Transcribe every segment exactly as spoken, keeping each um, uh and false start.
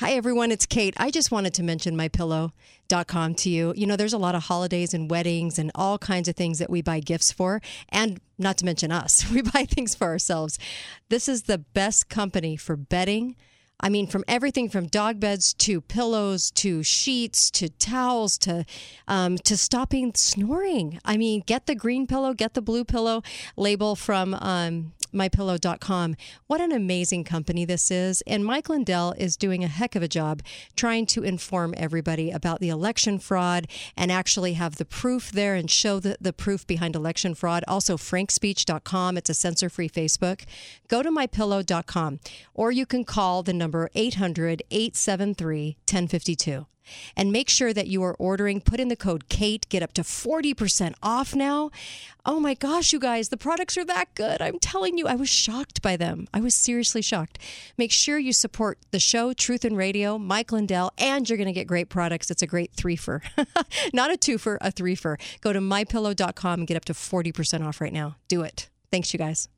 Hi, everyone. It's Kate. I just wanted to mention my pillow dot com to you. You know, there's a lot of holidays and weddings and all kinds of things that we buy gifts for, and not to mention us. We buy things for ourselves. This is the best company for bedding. I mean, from everything from dog beds to pillows to sheets to towels to um, to stopping snoring. I mean, get the green pillow, get the blue pillow label from um, my pillow dot com. What an amazing company this is. And Mike Lindell is doing a heck of a job trying to inform everybody about the election fraud and actually have the proof there and show the, the proof behind election fraud. Also, frank speech dot com. It's a censor-free Facebook. Go to my pillow dot com, or you can call the number. Number eight hundred, eight seven three, one zero five two. And make sure that you are ordering. Put in the code KATE. Get up to forty percent off now. Oh my gosh, you guys, the products are that good. I'm telling you, I was shocked by them. I was seriously shocked. Make sure you support the show, Truth and Radio, Mike Lindell, and you're going to get great products. It's a great threefer. Not a twofer, a threefer. Go to my pillow dot com and get up to forty percent off right now. Do it. Thanks, you guys.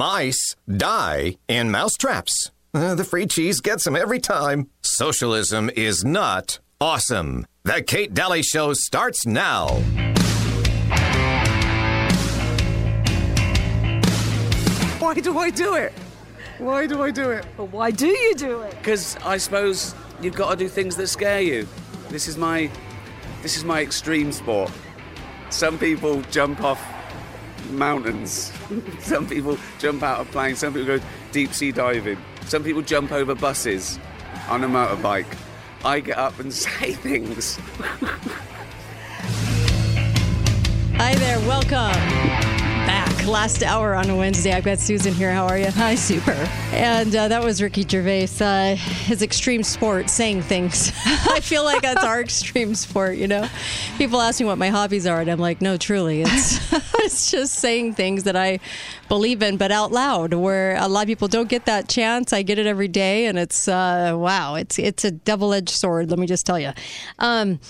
Mice die in mousetraps. Uh, the free cheese gets them every time. Socialism is not awesome. The Kate Dalley Show starts now. Why do I do it? Why do I do it? But why do you do it? Because I suppose you've got to do things that scare you. This is my, this is my extreme sport. Some people jump off mountains. Some people jump out of planes. Some people go deep sea diving. Some people jump over buses on a motorbike. I get up and say things. Hi there, welcome back. Last hour on a Wednesday. I've got Susan here. How are you? Hi, super. And uh, that was Ricky Gervais, uh, his extreme sport, saying things. I feel like that's our extreme sport, you know? People ask me what my hobbies are, and I'm like, no, truly, it's... It's just saying things that I believe in, but out loud, where a lot of people don't get that chance. I get it every day, and it's, uh, wow, it's it's a double-edged sword, let me just tell you. Um,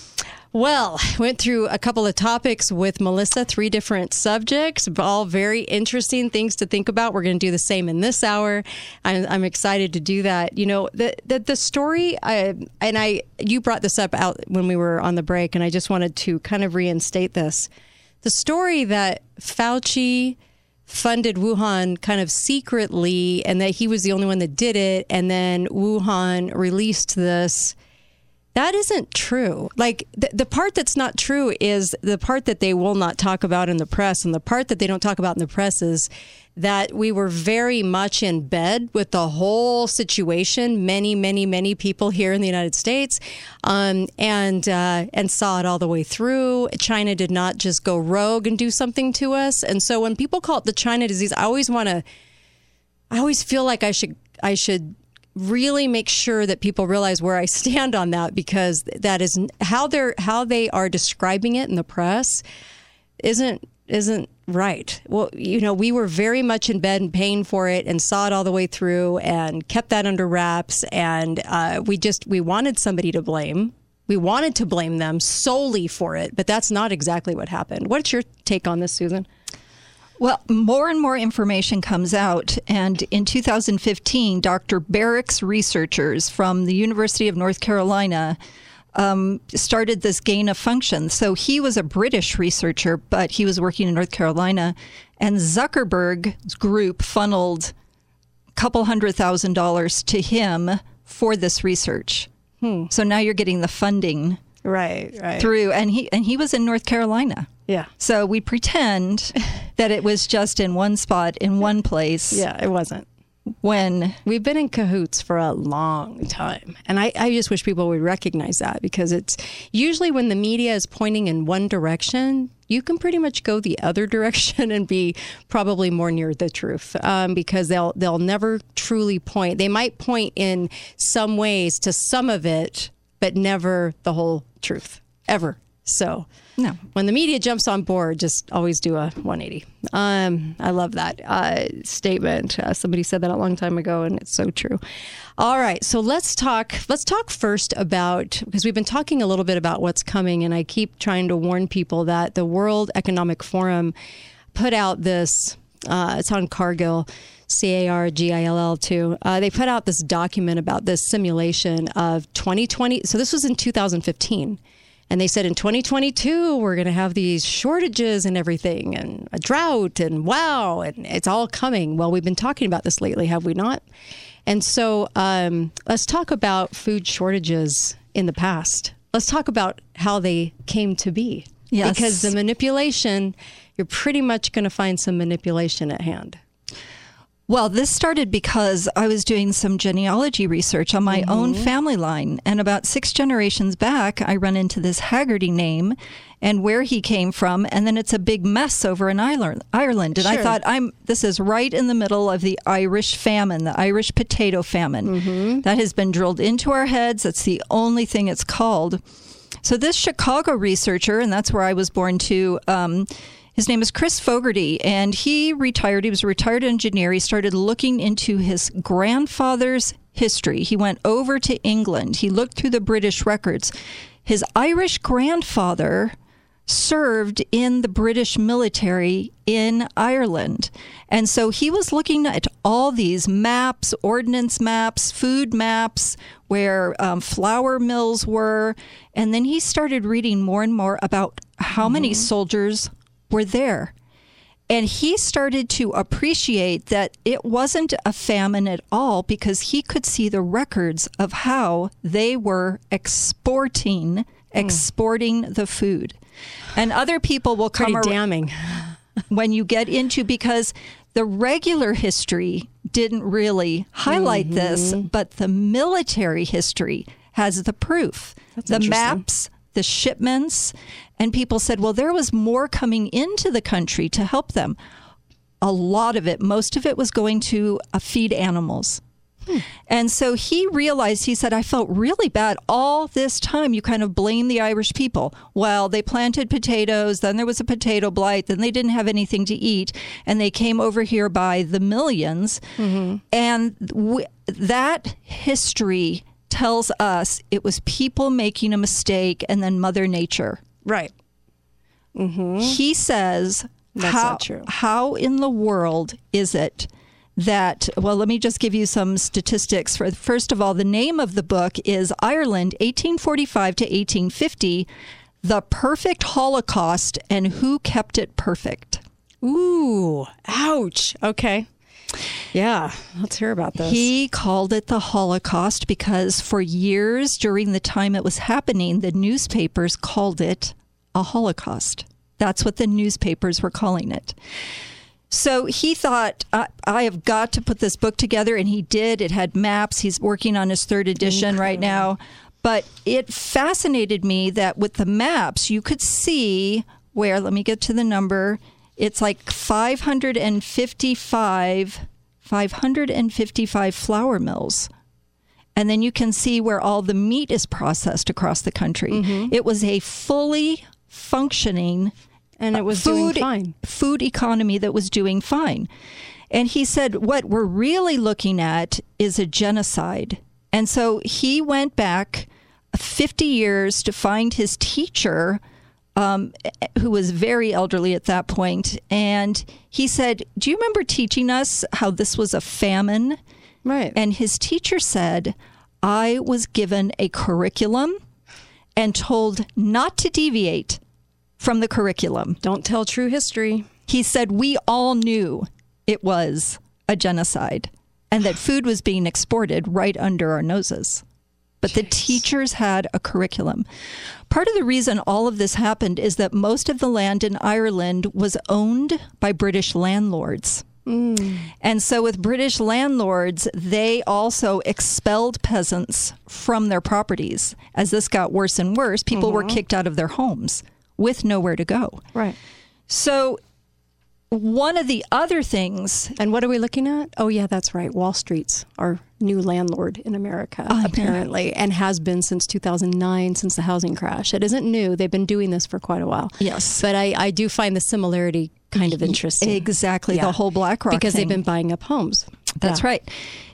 well, went through a couple of topics with Melissa, three different subjects, all very interesting things to think about. We're going to do the same in this hour. I'm, I'm excited to do that. You know, the the, the story, I, and I you brought this up out when we were on the break, and I just wanted to kind of reinstate this. The story that Fauci funded Wuhan kind of secretly, and that he was the only one that did it, and then Wuhan released this, that isn't true. Like, th- the part that's not true is the part that they will not talk about in the press, and the part that they don't talk about in the press is that we were very much in bed with the whole situation, many, many, many people here in the United States, um, and uh, and saw it all the way through. China did not just go rogue and do something to us. And so when people call it the China disease, I always want to, I always feel like I should, I should really make sure that people realize where I stand on that, because that is how they're, how they are describing it in the press isn't, isn't right. Well, you know, we were very much in bed and paying for it and saw it all the way through and kept that under wraps. And uh, we just, we wanted somebody to blame. We wanted to blame them solely for it, but that's not exactly what happened. What's your take on this, Susan? Well, more and more information comes out. And in two thousand fifteen, Doctor Barrick's researchers from the University of North Carolina Um, started this gain of function. So he was a British researcher, but he was working in North Carolina. And Zuckerberg's group funneled a couple hundred thousand dollars to him for this research. Hmm. So now you're getting the funding right, right. through. And he and he was in North Carolina. Yeah. So we pretend that it was just in one spot, in one place. Yeah, it wasn't. When we've been in cahoots for a long time. And I, I just wish people would recognize that, because it's usually when the media is pointing in one direction, you can pretty much go the other direction and be probably more near the truth, um, because they'll they'll never truly point. They might point in some ways to some of it, but never the whole truth ever. So no, when the media jumps on board, just always do a one eighty. Um, I love that uh, statement. Uh, somebody said that a long time ago, and it's so true. All right, so let's talk. Let's talk first about, because we've been talking a little bit about what's coming, and I keep trying to warn people that the World Economic Forum put out this. Uh, it's on Cargill. C A R G I L L two. Uh, they put out this document about this simulation of twenty twenty. So this was in two thousand fifteen. And they said in twenty twenty-two, we're going to have these shortages and everything and a drought and wow, and it's all coming. Well, we've been talking about this lately, have we not? And so um, let's talk about food shortages in the past. Let's talk about how they came to be. Yes. Because the manipulation, you're pretty much going to find some manipulation at hand. Well, this started because I was doing some genealogy research on my mm-hmm. own family line. And about six generations back, I run into this Haggerty name and where he came from. And then it's a big mess over in Ireland. And sure. I thought, I'm this is right in the middle of the Irish famine, the Irish potato famine. Mm-hmm. That has been drilled into our heads. That's the only thing it's called. So this Chicago researcher, and that's where I was born too, um, his name is Chris Fogarty, and he retired. He was a retired engineer. He started looking into his grandfather's history. He went over to England. He looked through the British records. His Irish grandfather served in the British military in Ireland. And so he was looking at all these maps, ordnance maps, food maps, where um, flour mills were. And then he started reading more and more about how mm-hmm. many soldiers were there. And he started to appreciate that it wasn't a famine at all because he could see the records of how they were exporting, mm. exporting the food. And other people will come around. Pretty damning. When you get into, because the regular history didn't really highlight mm-hmm. this, but the military history has the proof. That's the maps, the shipments, and people said, well, there was more coming into the country to help them. A lot of it, most of it was going to uh, feed animals. Hmm. And so he realized, he said, I felt really bad all this time. You kind of blame the Irish people. Well, they planted potatoes, then there was a potato blight, then they didn't have anything to eat, and they came over here by the millions. Mm-hmm. And w- that history tells us it was people making a mistake and then Mother Nature. Right. Mm-hmm. He says, that's how, not true. How in the world is it that, well, let me just give you some statistics. For, first of all, the name of the book is Ireland, eighteen forty-five to eighteen fifty, The Perfect Holocaust and Who Kept It Perfect. Ooh, ouch. Okay. Yeah, let's hear about this. He called it the Holocaust because for years during the time it was happening, the newspapers called it a Holocaust. That's what the newspapers were calling it. So he thought, I, I have got to put this book together, and he did. It had maps. He's working on his third edition right now. But it fascinated me that with the maps, you could see where, let me get to the number, it's like five hundred fifty-five flour mills. And then you can see where all the meat is processed across the country. Mm-hmm. It was a fully functioning and it was food, doing fine. food economy that was doing fine. And he said, what we're really looking at is a genocide. And so he went back fifty years to find his teacher, Um, who was very elderly at that point. And he said, do you remember teaching us how this was a famine? Right. And his teacher said, I was given a curriculum and told not to deviate from the curriculum. Don't tell true history. He said, we all knew it was a genocide and that food was being exported right under our noses. But the teachers had a curriculum. Part of the reason all of this happened is that most of the land in Ireland was owned by British landlords. Mm. And so with British landlords, they also expelled peasants from their properties. As this got worse and worse, people mm-hmm. were kicked out of their homes with nowhere to go. Right. So one of the other things... And what are we looking at? Oh, yeah, that's right. Wall Street's our new landlord in America, I apparently, know. And has been since two thousand nine, since the housing crash. It isn't new. They've been doing this for quite a while. Yes. But I, I do find the similarity kind of interesting. Exactly. Yeah. The whole Black Rock Because thing. They've been buying up homes. That's yeah. right.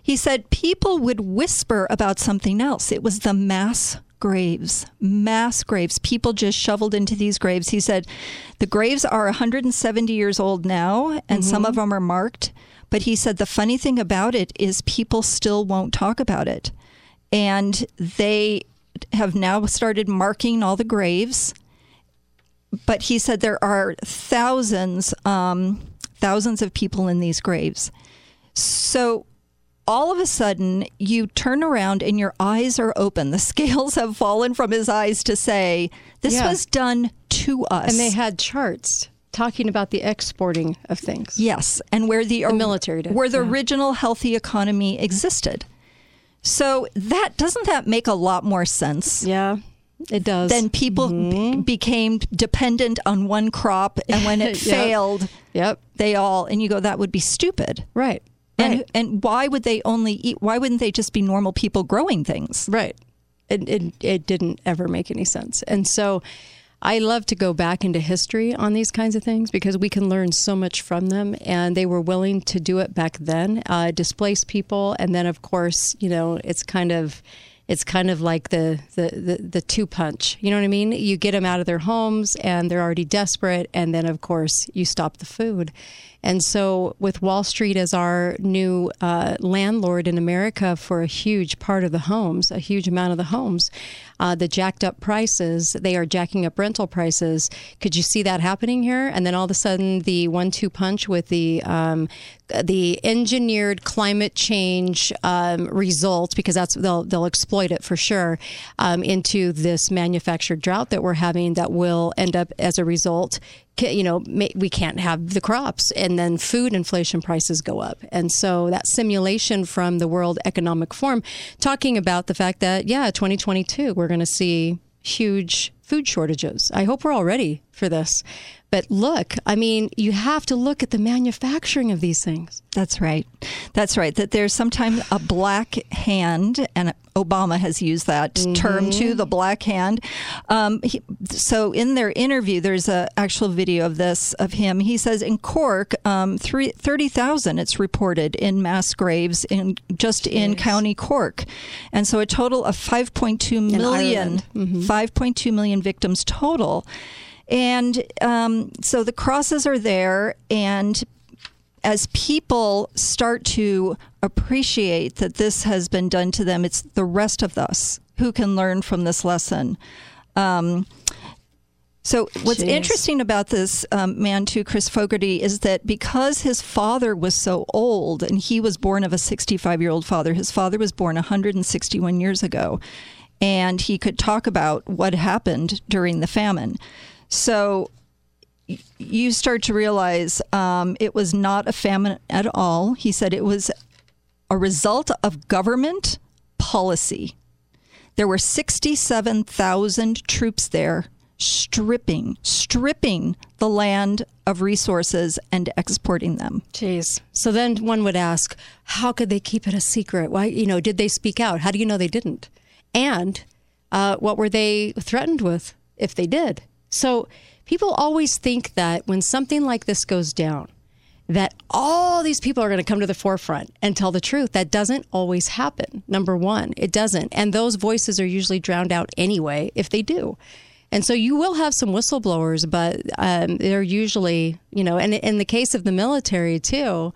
He said people would whisper about something else. It was the mass graves, mass graves. People just shoveled into these graves. He said the graves are one hundred seventy years old now, and mm-hmm. some of them are marked, But he said the funny thing about it is people still won't talk about it. And they have now started marking all the graves. But he said there are thousands, um, thousands of people in these graves. So all of a sudden, you turn around and your eyes are open. The scales have fallen from his eyes to say, this yeah. was done to us. And they had charts talking about the exporting of things. Yes, and where the, the military did. Where the yeah. original healthy economy existed. So that doesn't that make a lot more sense? Yeah. It does. Then people mm-hmm. b- became dependent on one crop, and when it yep. failed, yep, they all, and you go, that would be stupid. Right. And right. and why would they only eat, why wouldn't they just be normal people growing things? Right. It, it, it didn't ever make any sense. And so I love to go back into history on these kinds of things because we can learn so much from them, and they were willing to do it back then, uh, displace people. And then, of course, you know, it's kind of... It's kind of like the, the, the, the two punch. You know what I mean? You get them out of their homes and they're already desperate. And then, of course, you stop the food. And so with Wall Street as our new uh, landlord in America for a huge part of the homes, a huge amount of the homes, uh, the jacked up prices, they are jacking up rental prices. Could you see that happening here? And then all of a sudden the one two punch with the um, the engineered climate change um, results, because that's they'll, they'll exploit it for sure, um, into this manufactured drought that we're having that will end up as a result. You know, we can't have the crops, and then food inflation prices go up. And so that simulation from the World Economic Forum talking about the fact that, yeah, twenty twenty-two, we're going to see huge food shortages. I hope we're all ready for this. But look, I mean, you have to look at the manufacturing of these things. That's right. That's right. That there's sometimes a black hand, and Obama has used that mm-hmm. term too, the black hand. Um, he, so in their interview, there's an actual video of this, of him. He says in Cork, um, thirty thousand, it's reported, in mass graves in just Jeez. in County Cork. And so a total of five point two million, mm-hmm. five point two million victims total. And um, so the crosses are there, and as people start to appreciate that this has been done to them, it's the rest of us who can learn from this lesson. Um, so what's Jeez. interesting about this um, man, too, Chris Fogarty, is that because his father was so old, and he was born of a sixty-five-year-old father, his father was born one hundred sixty-one years ago, and he could talk about what happened during the famine. So you start to realize um, it was not a famine at all. He said it was a result of government policy. There were sixty-seven thousand troops there stripping, stripping the land of resources and exporting them. Jeez. So then one would ask, how could they keep it a secret? Why, you know, did they speak out? How do you know they didn't? And uh, what were they threatened with if they did? So people always think that when something like this goes down, that all these people are going to come to the forefront and tell the truth. That doesn't always happen. Number one, it doesn't. And those voices are usually drowned out anyway, if they do. And so you will have some whistleblowers, but um, they're usually, you know, and in the case of the military, too,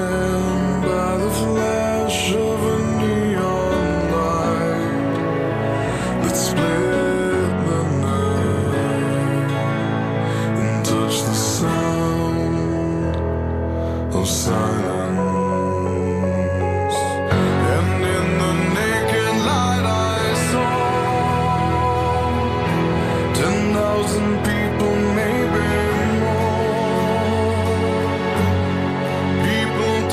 People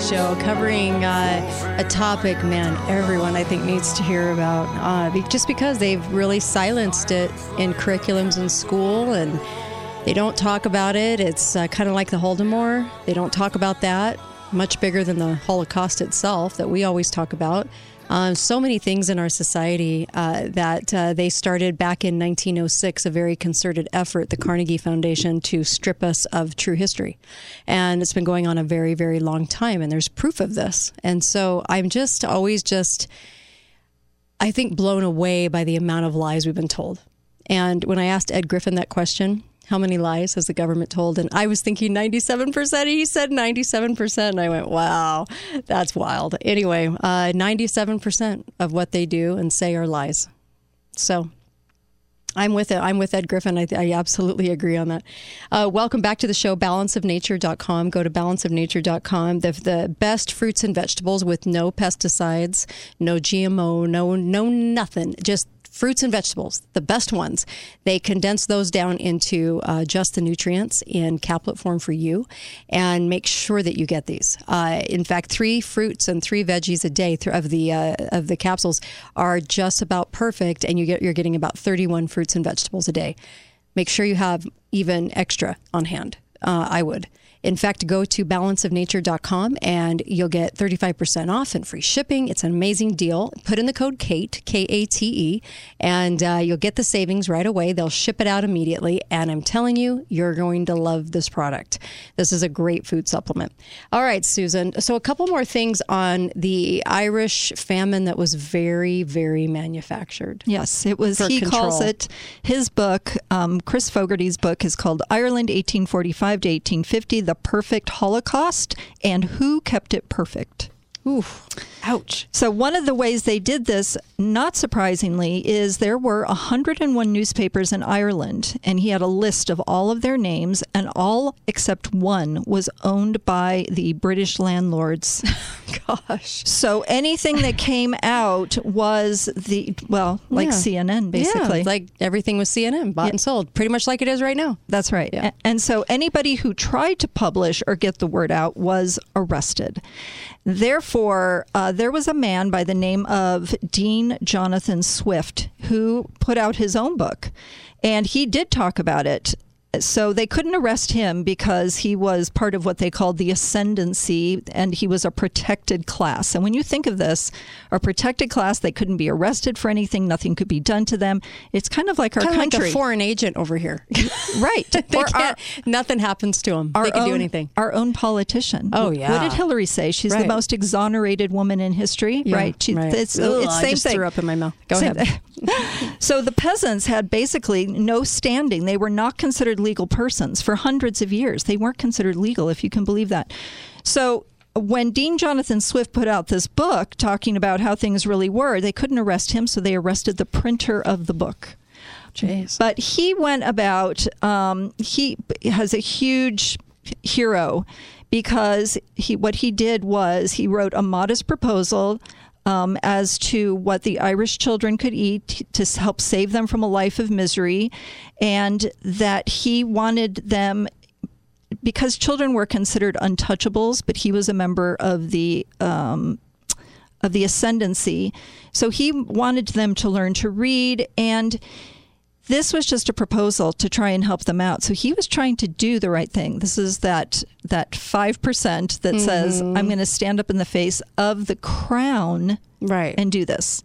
show covering uh, a topic, man, everyone I think needs to hear about, uh, just because they've really silenced it in curriculums in school, and they don't talk about it. It's uh, kind of like the Holodomor. They don't talk about that, much bigger than the Holocaust itself that we always talk about. Um, so many things in our society uh, that uh, they started back in nineteen oh six, a very concerted effort, the Carnegie Foundation, to strip us of true history. And it's been going on a very, very long time, and there's proof of this. And so I'm just always just, I think, blown away by the amount of lies we've been told. And when I asked Ed Griffin that question, how many lies has the government told? And I was thinking ninety-seven percent. He said ninety-seven percent. And I went, wow, that's wild. Anyway, uh, ninety-seven percent of what they do and say are lies. So I'm with it. I'm with Ed Griffin. I, I absolutely agree on that. Uh, welcome back to the show, balance of nature dot com. Go to balance of nature dot com. The, the best fruits and vegetables with no pesticides, no G M O, no, no nothing. Just fruits and vegetables, the best ones. They condense those down into uh, just the nutrients in caplet form for you, and make sure that you get these. Uh, in fact, three fruits and three veggies a day of the uh, of the capsules are just about perfect, and you get you're getting about thirty-one fruits and vegetables a day. Make sure you have even extra on hand. Uh, I would. In fact, go to balance of nature dot com and you'll get thirty-five percent off and free shipping. It's an amazing deal. Put in the code KATE, K A T E, and uh, you'll get the savings right away. They'll ship it out immediately. And I'm telling you, you're going to love this product. This is a great food supplement. All right, Susan. So a couple more things on the Irish famine that was very, very manufactured. Yes, it was. He control. calls it, his book, um, Chris Fogarty's book is called Ireland, eighteen forty-five to eighteen fifty, The Perfect Holocaust and Who Kept It Perfect. Ooh, ouch. So one of the ways they did this, not surprisingly, is there were one hundred one newspapers in Ireland, and he had a list of all of their names, and all except one was owned by the British landlords. Gosh. So anything that came out was the, well, like yeah. C N N, basically. Yeah, like everything was C N N, bought yeah. and sold, pretty much like it is right now. That's right. Yeah. And so anybody who tried to publish or get the word out was arrested. Therefore, uh, there was a man by the name of Dean Jonathan Swift who put out his own book, and he did talk about it. So they couldn't arrest him because he was part of what they called the ascendancy, and he was a protected class. And when you think of this, a protected class, they couldn't be arrested for anything. Nothing could be done to them. It's kind of like our kind country. Kind of like a foreign agent over here. Right. They or can't, our, nothing happens to them. They can own, do anything. Our own politician. Oh, yeah. What did Hillary say? She's right. the most exonerated woman in history, yeah, right? She, right. It's the same just thing. Threw up in my mouth. Go same ahead. So the peasants had basically no standing. They were not considered legal persons for hundreds of years. They weren't considered legal, if you can believe that. So when Dean Jonathan Swift put out this book talking about how things really were, they couldn't arrest him, so they arrested the printer of the book. Jeez. But he went about, um, he has a huge hero because he what he did was he wrote A Modest Proposal Um, as to what the Irish children could eat to help save them from a life of misery, and that he wanted them, because children were considered untouchables, but he was a member of the um, of the ascendancy, so he wanted them to learn to read, and this was just a proposal to try and help them out. So he was trying to do the right thing. This is that that five percent that mm-hmm. says, I'm going to stand up in the face of the crown right. and do this.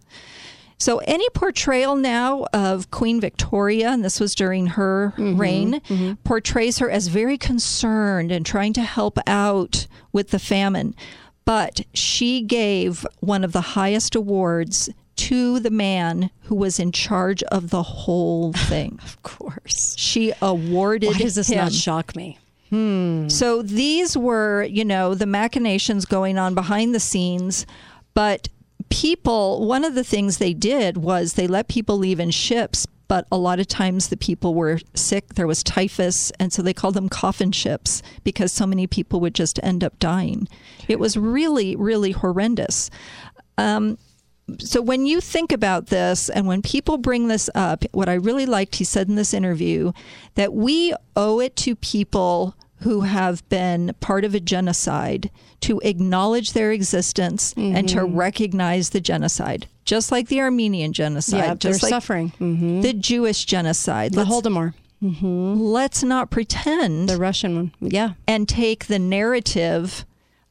So any portrayal now of Queen Victoria, and this was during her mm-hmm. reign, mm-hmm. portrays her as very concerned and trying to help out with the famine. But she gave one of the highest awards to the man who was in charge of the whole thing. Of course. She awarded him. Why does this him. not shock me? Hmm. So these were, you know, the machinations going on behind the scenes, but people, one of the things they did was they let people leave in ships, but a lot of times the people were sick. There was typhus, and so they called them coffin ships because so many people would just end up dying. It was really, really horrendous. Um, So when you think about this, and when people bring this up, what I really liked, he said in this interview, that we owe it to people who have been part of a genocide to acknowledge their existence mm-hmm. and to recognize the genocide, just like the Armenian genocide, yeah, just they're like suffering. Mm-hmm. The Jewish genocide, the let's, Holodomor. Mm-hmm. Let's not pretend the Russian one, yeah, and take the narrative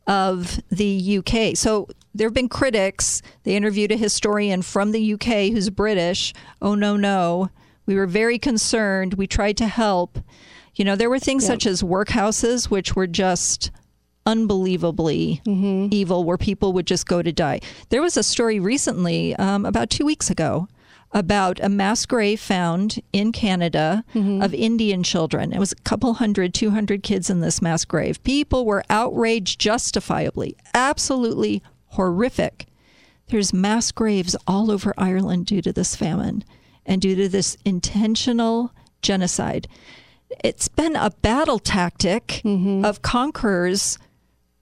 of the U K. So there have been critics. They interviewed a historian from the U K who's British. Oh no, no, we were very concerned. We tried to help. You know, there were things yep. such as workhouses, which were just unbelievably mm-hmm. evil, where people would just go to die. There was a story recently, um, about two weeks ago, about a mass grave found in Canada mm-hmm. of Indian children. It was a couple hundred, two hundred kids in this mass grave. People were outraged justifiably, absolutely horrific. There's mass graves all over Ireland due to this famine and due to this intentional genocide. It's been a battle tactic mm-hmm. of conquerors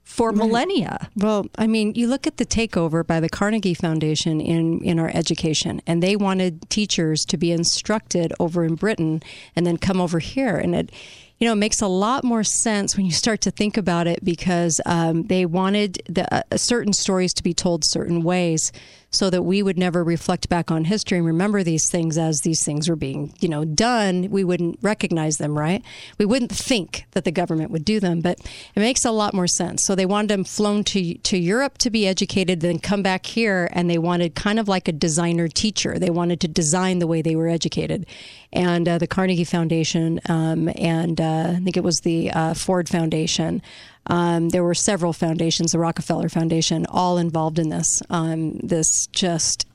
for millennia. Well, I mean, you look at the takeover by the Carnegie Foundation in, in our education, and they wanted teachers to be instructed over in Britain and then come over here. And it, you know, it makes a lot more sense when you start to think about it, because um, they wanted the, uh, certain stories to be told certain ways, so that we would never reflect back on history and remember these things as these things were being, you know, done. We wouldn't recognize them, right? We wouldn't think that the government would do them, but it makes a lot more sense. So they wanted them flown to to Europe to be educated, then come back here, and they wanted kind of like a designer teacher. They wanted to design the way they were educated. And uh, the Carnegie Foundation um, and uh, I think it was the uh, Ford Foundation, Um, there were several foundations, the Rockefeller Foundation, all involved in this. Um, this just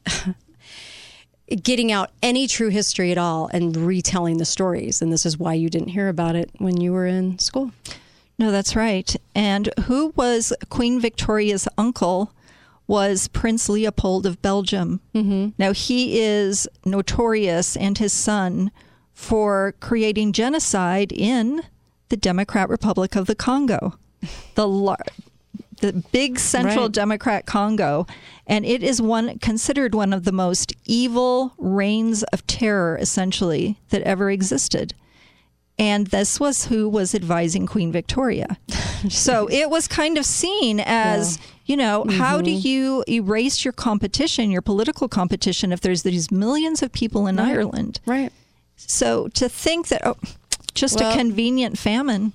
getting out any true history at all and retelling the stories. And this is why you didn't hear about it when you were in school. No, that's right. And who was Queen Victoria's uncle was Prince Leopold of Belgium. Mm-hmm. Now, he is notorious, and his son, for creating genocide in the Democratic Republic of the Congo. The lar- the big central right. Democrat Congo, and it is one considered one of the most evil reigns of terror, essentially, that ever existed. And this was who was advising Queen Victoria. So it was kind of seen as, yeah. you know, mm-hmm. how do you erase your competition, your political competition, if there's these millions of people in right. Ireland? Right. So to think that... Oh, Just well, a convenient famine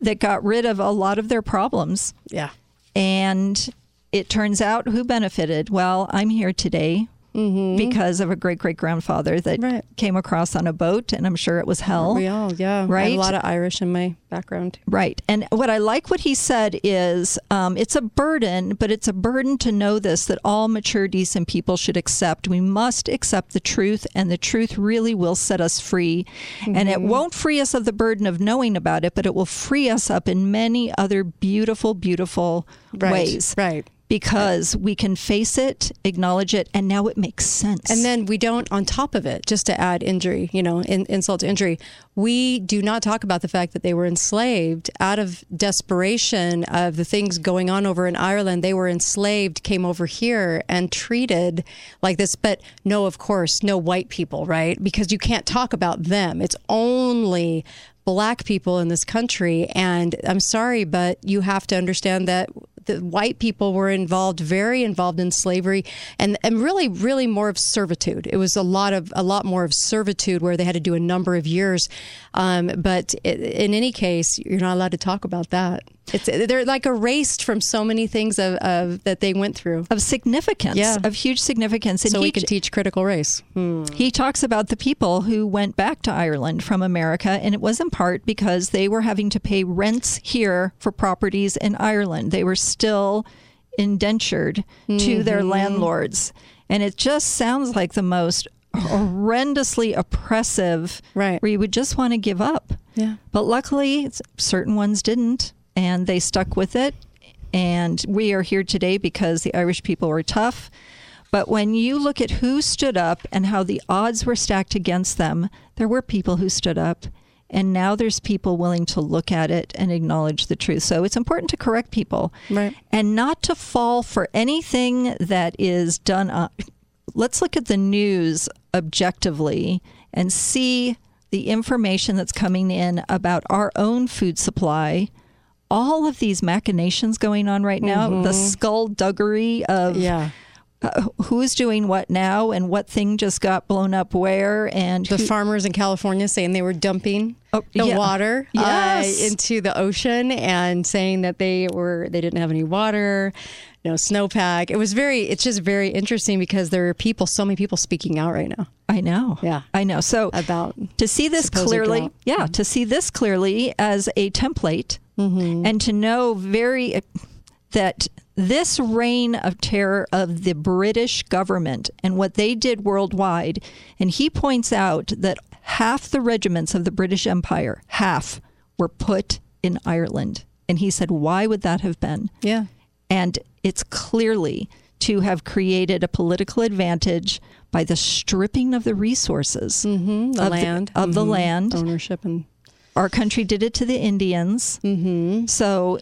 that got rid of a lot of their problems. Yeah. And it turns out who benefited? Well, I'm here today mm-hmm. because of a great-great-grandfather that right. came across on a boat, and I'm sure it was hell. We all, yeah. Right? I have a lot of Irish in my background. Right. And what I like what he said is um, it's a burden, but it's a burden to know this, that all mature, decent people should accept. We must accept the truth, and the truth really will set us free. Mm-hmm. And it won't free us of the burden of knowing about it, but it will free us up in many other beautiful, beautiful right. ways. Right. Because we can face it, acknowledge it, and now it makes sense. And then we don't, on top of it, just to add injury, you know, in, insult to injury, we do not talk about the fact that they were enslaved out of desperation of the things going on over in Ireland. They were enslaved, came over here, and treated like this. But no, of course, no white people, right? Because you can't talk about them. It's only black people in this country. And I'm sorry, but you have to understand that the white people were involved, very involved in slavery, and, and really, really more of servitude. It was a lot of a lot more of servitude, where they had to do a number of years. Um, but it, in any case, you're not allowed to talk about that. It's, they're like erased from so many things of, of that they went through. Of significance, yeah. of huge significance. And so he, we could teach critical race. Hmm. He talks about the people who went back to Ireland from America, and it was in part because they were having to pay rents here for properties in Ireland. They were still indentured mm-hmm. to their landlords. And it just sounds like the most horrendously oppressive, right. where you would just want to give up. Yeah. But luckily, certain ones didn't. And they stuck with it, and we are here today because the Irish people were tough. But when you look at who stood up and how the odds were stacked against them, there were people who stood up, and now there's people willing to look at it and acknowledge the truth. So it's important to correct people, right. and not to fall for anything that is done. Let's look at the news objectively and see the information that's coming in about our own food supply, all of these machinations going on right now, mm-hmm. the skullduggery of yeah. uh, who's doing what now and what thing just got blown up where. And the who- farmers in California saying they were dumping oh, the yeah. water yes. uh, into the ocean and saying that they were they didn't have any water. No snowpack. It was very, it's just very interesting because there are people, so many people speaking out right now. I know. Yeah. I know. So about to see this clearly, drought. yeah, mm-hmm. to see this clearly as a template mm-hmm. and to know very, uh, that this reign of terror of the British government and what they did worldwide. And he points out that half the regiments of the British Empire, half were put in Ireland. And he said, why would that have been? Yeah. And it's clearly to have created a political advantage by the stripping of the resources mm-hmm, the of, land. The, of mm-hmm. the land. Ownership. And our country did it to the Indians. Mm-hmm. So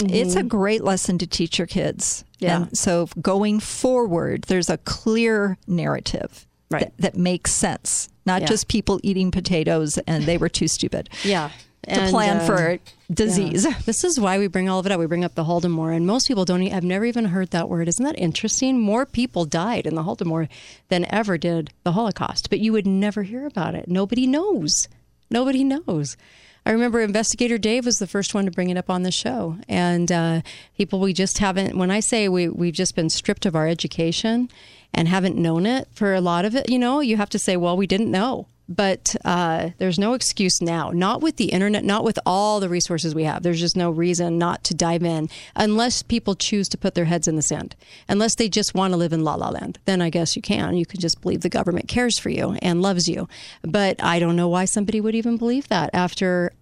mm-hmm. it's a great lesson to teach your kids. Yeah. And so going forward, there's a clear narrative right. th- that makes sense. Not yeah. just people eating potatoes and they were too stupid. Yeah. To and, plan uh, for disease. Yeah. This is why we bring all of it up. We bring up the Holodomor, and most people don't. I've never even heard that word. Isn't that interesting? More people died in the Holodomor than ever did the Holocaust, but you would never hear about it. Nobody knows. Nobody knows. I remember Investigator Dave was the first one to bring it up on the show, and uh, people we just haven't. When I say we we've just been stripped of our education and haven't known it for a lot of it, you know, you have to say, well, we didn't know. But uh, there's no excuse now, not with the internet, not with all the resources we have. There's just no reason not to dive in unless people choose to put their heads in the sand, unless they just want to live in la la land. Then I guess you can. You can just believe the government cares for you and loves you. But I don't know why somebody would even believe that after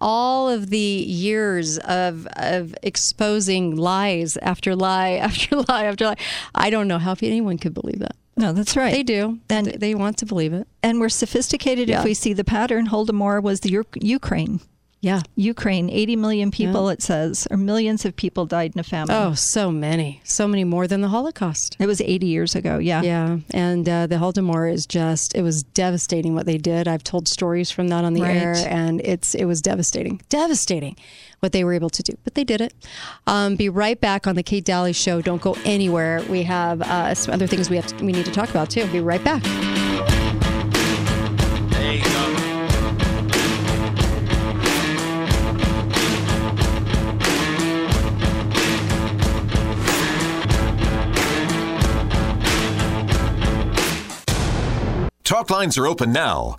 all of the years of of exposing lies after lie after lie after lie. I don't know how anyone could believe that. No, that's right. They do. And they, they want to believe it. And we're sophisticated yeah. if we see the pattern. Holodomor was the U- Ukraine. Yeah. Ukraine, eighty million people, yeah. it says, or millions of people died in a famine. Oh, so many. So many more than the Holocaust. It was eighty years ago, yeah. Yeah, and uh, the Holodomor is just, it was devastating what they did. I've told stories from that on the right. air, and it's it was devastating. Devastating what they were able to do, but they did it. Um, be right back on the Kate Dalley Show. Don't go anywhere. We have uh, some other things we have to, we need to talk about, too. Be right back. There you go. Talk lines are open now.